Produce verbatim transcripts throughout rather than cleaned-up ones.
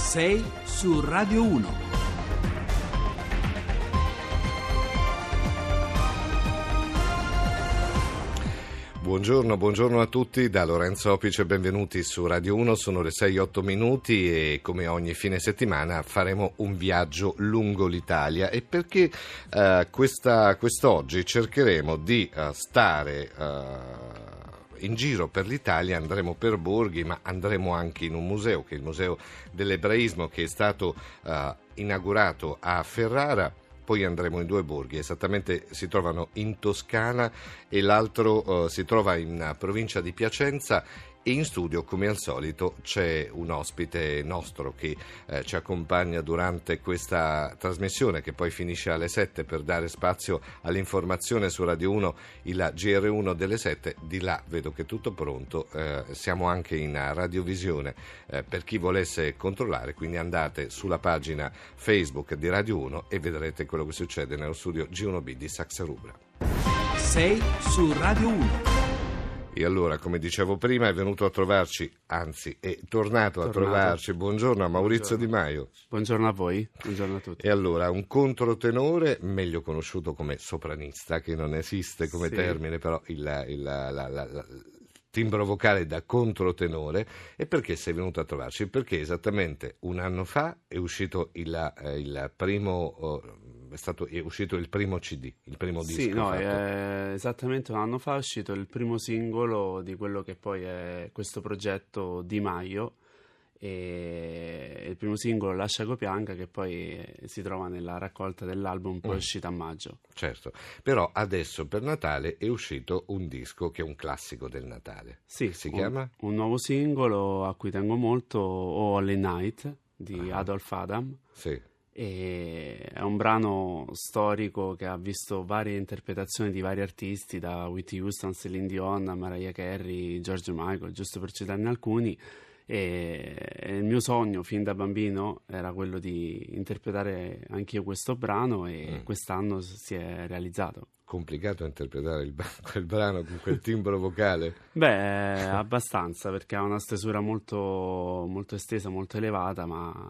sei su Radio uno. Buongiorno, buongiorno a tutti da Lorenzo Opice, benvenuti su Radio uno, sono le sei e otto minuti e come ogni fine settimana faremo un viaggio lungo l'Italia e perché eh, questa, quest'oggi cercheremo di uh, stare... Uh... in giro per l'Italia, andremo per borghi, ma andremo anche in un museo, che è il Museo dell'Ebraismo, che è stato uh, inaugurato a Ferrara. Poi andremo in due borghi, esattamente si trovano in Toscana e l'altro uh, si trova in uh, provincia di Piacenza. E in studio, come al solito, c'è un ospite nostro che eh, ci accompagna durante questa trasmissione che poi finisce alle sette per dare spazio all'informazione su Radio uno, il G R uno delle sette. Di là vedo che è tutto pronto, eh, siamo anche in radiovisione eh, per chi volesse controllare, quindi andate sulla pagina Facebook di Radio uno e vedrete quello che succede nello studio G uno B di Saxa Rubra. sei su Radio uno. E allora, come dicevo prima, è venuto a trovarci, anzi è tornato, tornato. a trovarci, buongiorno a Maurizio buongiorno. Di Maio. Buongiorno a voi, buongiorno a tutti. E allora, un controtenore, meglio conosciuto come sopranista, che non esiste come sì. termine, però il, il, la, la, la, la, timbro vocale da controtenore. E perché sei venuto a trovarci? Perché esattamente un anno fa è uscito il, eh, il primo... Eh, È, stato, è uscito il primo C D, il primo disco. Sì, no, eh, esattamente un anno fa è uscito il primo singolo di quello che poi è questo progetto Di Maio, e il primo singolo Lascia Copianca, che poi si trova nella raccolta dell'album poi mm. uscita a maggio. Certo, però adesso per Natale è uscito un disco che è un classico del Natale. Sì, si un, chiama? Un nuovo singolo a cui tengo molto, All Night di ah. Adolf Adam. Sì. E è un brano storico che ha visto varie interpretazioni di vari artisti, da Whitney Houston, Celine Dion, Mariah Carey, George Michael, giusto per citarne alcuni. E il mio sogno fin da bambino era quello di interpretare anch'io questo brano e mm. quest'anno si è realizzato. Complicato interpretare il, quel brano con quel timbro vocale? Beh, abbastanza, perché ha una stesura molto, molto estesa, molto elevata, ma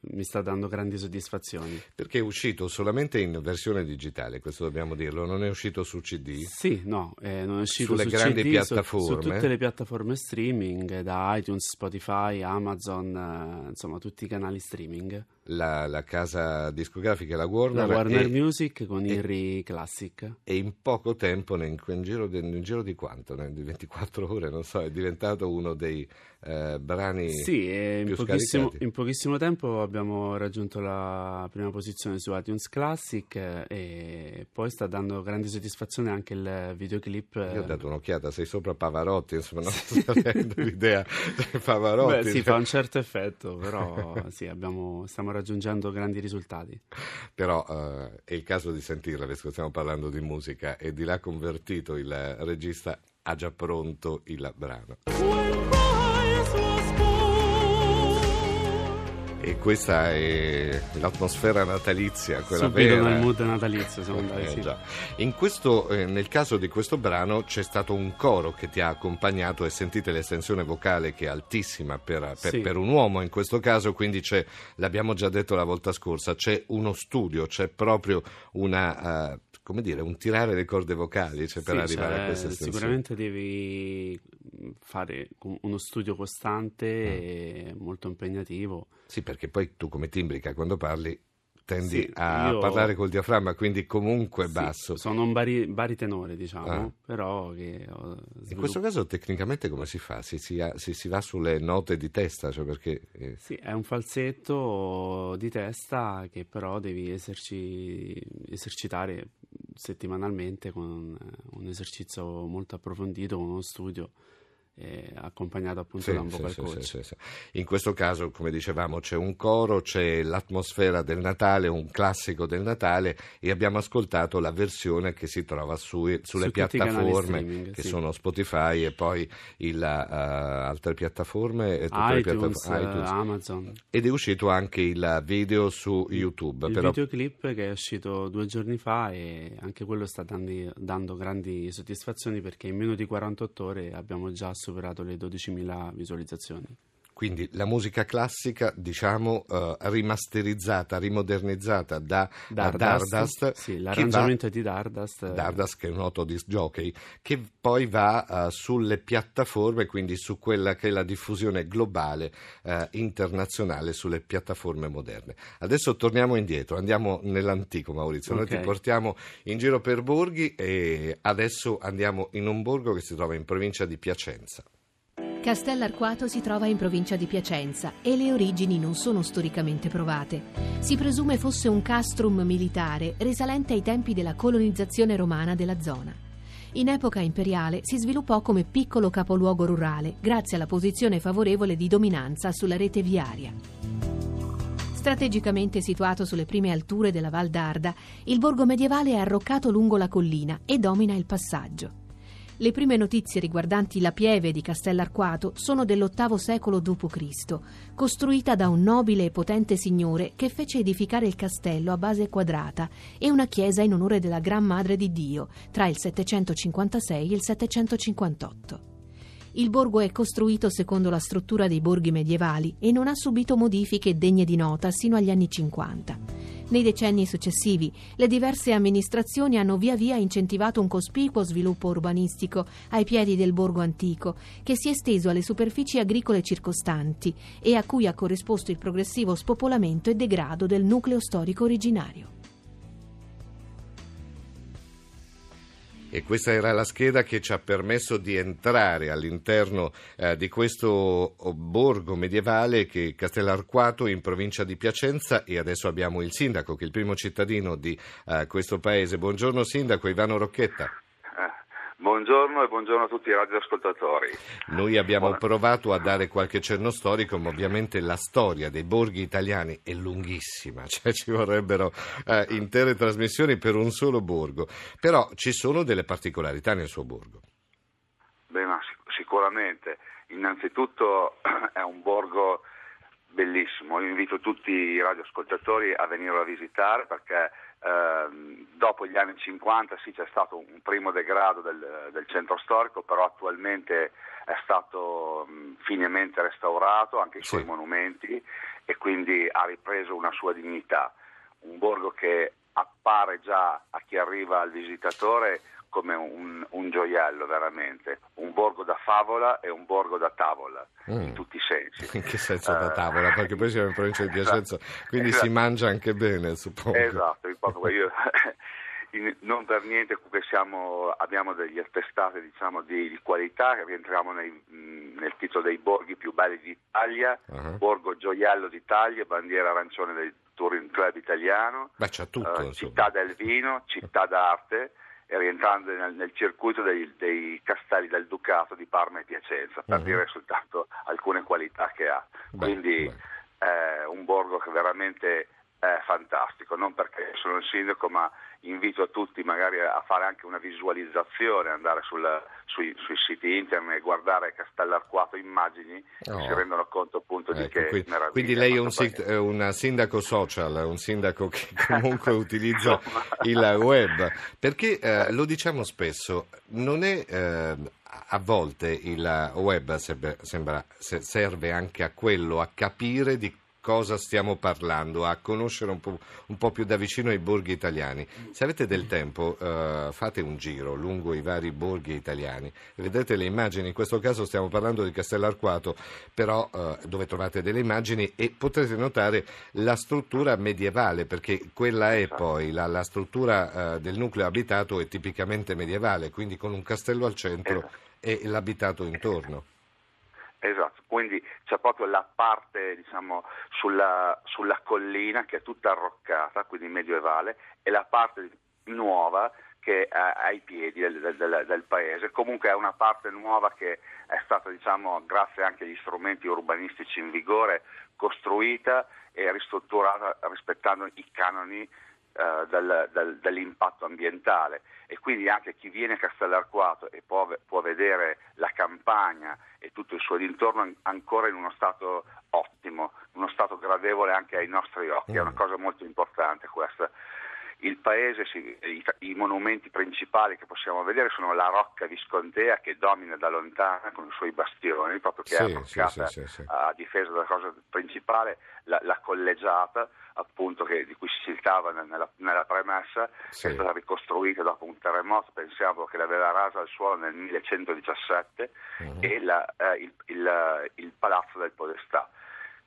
mi sta dando grandi soddisfazioni. Perché è uscito solamente in versione digitale, questo dobbiamo dirlo, non è uscito su C D? Sì, no, eh, non è uscito sulle su grandi C D, piattaforme. Su, su tutte le piattaforme streaming, da iTunes, Spotify, Amazon, eh, insomma tutti i canali streaming. La, la casa discografica, la Warner, la Warner e, Music con e, Irri Classic. E in poco tempo, nel, in, giro di, in giro di quanto? Nel, di ventiquattro ore, non so, è diventato uno dei eh, brani sì, e più in pochissimo, scaricati. In pochissimo tempo abbiamo raggiunto la prima posizione su iTunes Classic e poi sta dando grande soddisfazione anche il videoclip. Io ho dato un'occhiata, sei sopra Pavarotti, insomma non sto avendo l'idea di Pavarotti. Beh sì, fa un certo effetto, però sì, abbiamo, stiamo raggiungendo grandi risultati. Però eh, è il caso di sentirla, perché stiamo parlando di musica e di là convertito il regista ha già pronto il brano. E questa è l'atmosfera natalizia, quella subito vera. Nel mood natalizio siamo andati, eh, sì. Già. In questo, eh, nel caso di questo brano c'è stato un coro che ti ha accompagnato e sentite l'estensione vocale che è altissima per, per, sì. per un uomo in questo caso, quindi c'è, l'abbiamo già detto la volta scorsa, c'è uno studio, c'è proprio una... Uh, come dire, un tirare le corde vocali, cioè, per sì, arrivare cioè, a questa estensione. Sicuramente devi fare uno studio costante mm. e molto impegnativo. Sì, perché poi tu come timbrica quando parli tendi sì, a io... parlare col diaframma, quindi comunque sì, basso. Sono un bari, baritenore, diciamo, ah. però che svilupp... In questo caso tecnicamente come si fa? Si, si, si, si va sulle note di testa? Cioè perché... Sì, è un falsetto di testa che però devi eserci... esercitare settimanalmente con un esercizio molto approfondito, con uno studio eh, accompagnato appunto sì, da un vocal sì, coach. Sì, sì, sì. In questo caso, come dicevamo, c'è un coro, c'è l'atmosfera del Natale, un classico del Natale, e abbiamo ascoltato la versione che si trova sui, sulle su piattaforme che sì. sono Spotify e poi il, uh, altre piattaforme, e tutte iTunes, le piattaforme, iTunes. Amazon. Ed è uscito anche il video su YouTube. Il però... videoclip che è uscito due giorni fa e anche quello sta dando, dando grandi soddisfazioni perché in meno di quarantotto ore abbiamo già superato le dodicimila visualizzazioni. Quindi la musica classica, diciamo, eh, rimasterizzata, rimodernizzata da Dardast, Dardast sì, l'arrangiamento va, di Dardast. Dardast, che è un noto disc jockey, che poi va eh, sulle piattaforme, quindi su quella che è la diffusione globale, eh, internazionale, sulle piattaforme moderne. Adesso torniamo indietro, andiamo nell'antico, Maurizio. Okay. Noi ti portiamo in giro per borghi e adesso andiamo in un borgo che si trova in provincia di Piacenza. Castell'Arquato si trova in provincia di Piacenza e le origini non sono storicamente provate. Si presume fosse un castrum militare risalente ai tempi della colonizzazione romana della zona. In epoca imperiale si sviluppò come piccolo capoluogo rurale grazie alla posizione favorevole di dominanza sulla rete viaria. Strategicamente situato sulle prime alture della Val d'Arda, il borgo medievale è arroccato lungo la collina e domina il passaggio. Le prime notizie riguardanti la pieve di Castell'Arquato sono dell'ottavo secolo dopo Cristo, costruita da un nobile e potente signore che fece edificare il castello a base quadrata e una chiesa in onore della Gran Madre di Dio tra il settecentocinquantasei e il settecentocinquantotto. Il borgo è costruito secondo la struttura dei borghi medievali e non ha subito modifiche degne di nota sino agli anni cinquanta. Nei decenni successivi, le diverse amministrazioni hanno via via incentivato un cospicuo sviluppo urbanistico ai piedi del borgo antico, che si è esteso alle superfici agricole circostanti e a cui ha corrisposto il progressivo spopolamento e degrado del nucleo storico originario. E questa era la scheda che ci ha permesso di entrare all'interno eh, di questo borgo medievale che è Castell'Arquato in provincia di Piacenza, e adesso abbiamo il sindaco, che è il primo cittadino di eh, questo paese. Buongiorno sindaco, Ivano Rocchetta. Buongiorno e buongiorno a tutti i radioascoltatori. Noi abbiamo provato a dare qualche cenno storico, ma ovviamente la storia dei borghi italiani è lunghissima, cioè ci vorrebbero eh, intere trasmissioni per un solo borgo, però ci sono delle particolarità nel suo borgo. Beh, ma sic- sicuramente, innanzitutto è un borgo bellissimo. Io invito tutti i radioascoltatori a venirlo a visitare, perché eh, dopo gli anni cinquanta sì c'è stato un primo degrado del, del centro storico, però attualmente è stato mh, finemente restaurato anche i suoi sì. monumenti, e quindi ha ripreso una sua dignità. Un borgo che appare già a chi arriva al visitatore come un, un gioiello veramente, un borgo da favola e un borgo da tavola, mm. in tutti i sensi. In che senso da tavola? Perché poi siamo in provincia di Piacenza, esatto. quindi esatto. si mangia anche bene, suppongo. Esatto, infatti io in, non per niente che siamo, abbiamo degli attestati, diciamo, di, di qualità, che rientriamo nei, nel titolo dei borghi più belli d'Italia, uh-huh. borgo gioiello d'Italia, bandiera arancione del Touring Club Italiano, ma c'è tutto, uh, città del vino, città d'arte, e rientrando nel, nel circuito dei, dei castelli del Ducato di Parma e Piacenza, per uh-huh. dire soltanto alcune qualità che ha. Beh, quindi beh. è un borgo che veramente è fantastico, non perché sono il sindaco, ma invito a tutti magari a fare anche una visualizzazione, andare sul, sui, sui siti internet e guardare Castell'Arquato immagini, oh. e si rendono conto appunto ecco, di che quindi, meraviglia. Quindi lei è un, sit- un sindaco social, un sindaco che comunque utilizza il web, perché eh, lo diciamo spesso, non è eh, a volte il web sembra, sembra, serve anche a quello, a capire di cosa stiamo parlando, a conoscere un po', un po' più da vicino i borghi italiani. Se avete del tempo eh, fate un giro lungo i vari borghi italiani, vedete le immagini. In questo caso stiamo parlando di Castell'Arquato, però eh, dove trovate delle immagini e potrete notare la struttura medievale, perché quella è poi la, la struttura eh, del nucleo abitato è tipicamente medievale, quindi con un castello al centro e l'abitato intorno. Esatto, quindi c'è proprio la parte, diciamo, sulla, sulla collina che è tutta arroccata, quindi medievale, e la parte nuova che è ai piedi del, del, del paese. Comunque è una parte nuova che è stata, diciamo, grazie anche agli strumenti urbanistici in vigore, costruita e ristrutturata rispettando i canoni eh, del, del, dell'impatto ambientale. E quindi anche chi viene a Castell'Arquato e può, può vedere la campagna e tutto il suo dintorno ancora in uno stato ottimo, uno stato gradevole anche ai nostri occhi, è una cosa molto importante questa. il paese, si, i, i monumenti principali che possiamo vedere sono la Rocca Viscontea, che domina da lontana con i suoi bastioni, proprio che sì, è attaccata sì, sì, sì, sì. a difesa della cosa principale, la, la collegiata, appunto, che, di cui si citava nella, nella premessa, sì. è stata ricostruita dopo un terremoto, pensiamo che l'aveva rasa al suolo nel mille cento diciassette, mm-hmm. e la, eh, il, il, il palazzo del Podestà.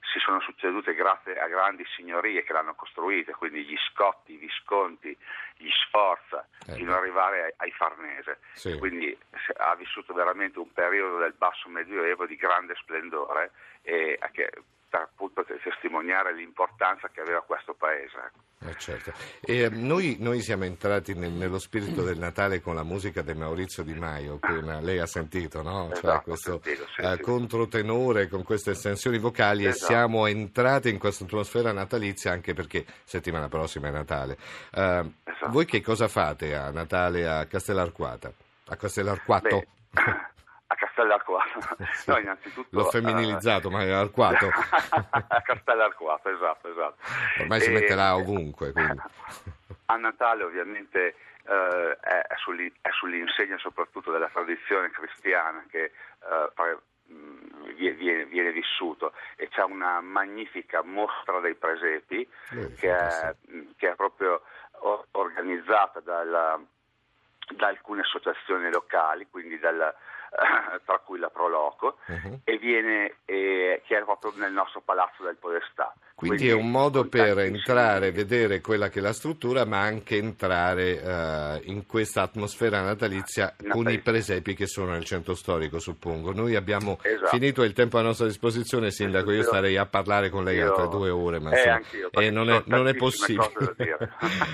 Si sono succedute grazie a grandi signorie che l'hanno costruita, quindi gli Scotti, i Visconti, gli Sforza, eh, fino ad arrivare ai, ai Farnese. Sì. Quindi ha vissuto veramente un periodo del basso medioevo di grande splendore, e che, appunto, per testimoniare l'importanza che aveva questo paese. Eh certo. E noi, noi siamo entrati nel, nello spirito del Natale con la musica di Maurizio Di Maio, appena lei ha sentito, no? Esatto, cioè questo sentito, sì, uh, sì. controtenore con queste estensioni vocali, esatto. E siamo entrati in questa atmosfera natalizia, anche perché settimana prossima è Natale. Uh, esatto. Voi che cosa fate a Natale a Castell'Arquato? A Castell'Arquato? A Castell'Arquato, no, innanzitutto... L'ho femminilizzato, uh, ma è Arquato. A Castell'Arquato, esatto, esatto. Ormai e, si metterà ovunque, quindi. A Natale ovviamente eh, è, è sull'insegna soprattutto della tradizione cristiana che eh, pre- Viene, viene vissuto, e c'è una magnifica mostra dei presepi eh, che, è, che è proprio or- organizzata dalla, da alcune associazioni locali, quindi dalla, tra cui la Proloco, uh-huh. e viene eh, che è proprio nel nostro palazzo del Podestà. Quindi, Quindi è un modo per entrare, vedere quella che è la struttura, ma anche entrare eh, in questa atmosfera natalizia, natalizia con i presepi che sono nel centro storico, suppongo. Noi abbiamo esatto. finito il tempo a nostra disposizione, sindaco. Io starei a parlare con lei io... altre due ore, ma eh, anch'io, e non è, non è possibile.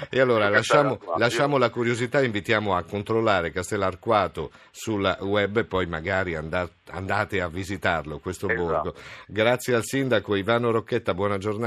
E allora lasciamo, lasciamo la curiosità, invitiamo a controllare Castell'Arquato sulla web. Poi magari andate a visitarlo, questo esatto. borgo. Grazie al sindaco Ivano Rocchetta, buona giornata.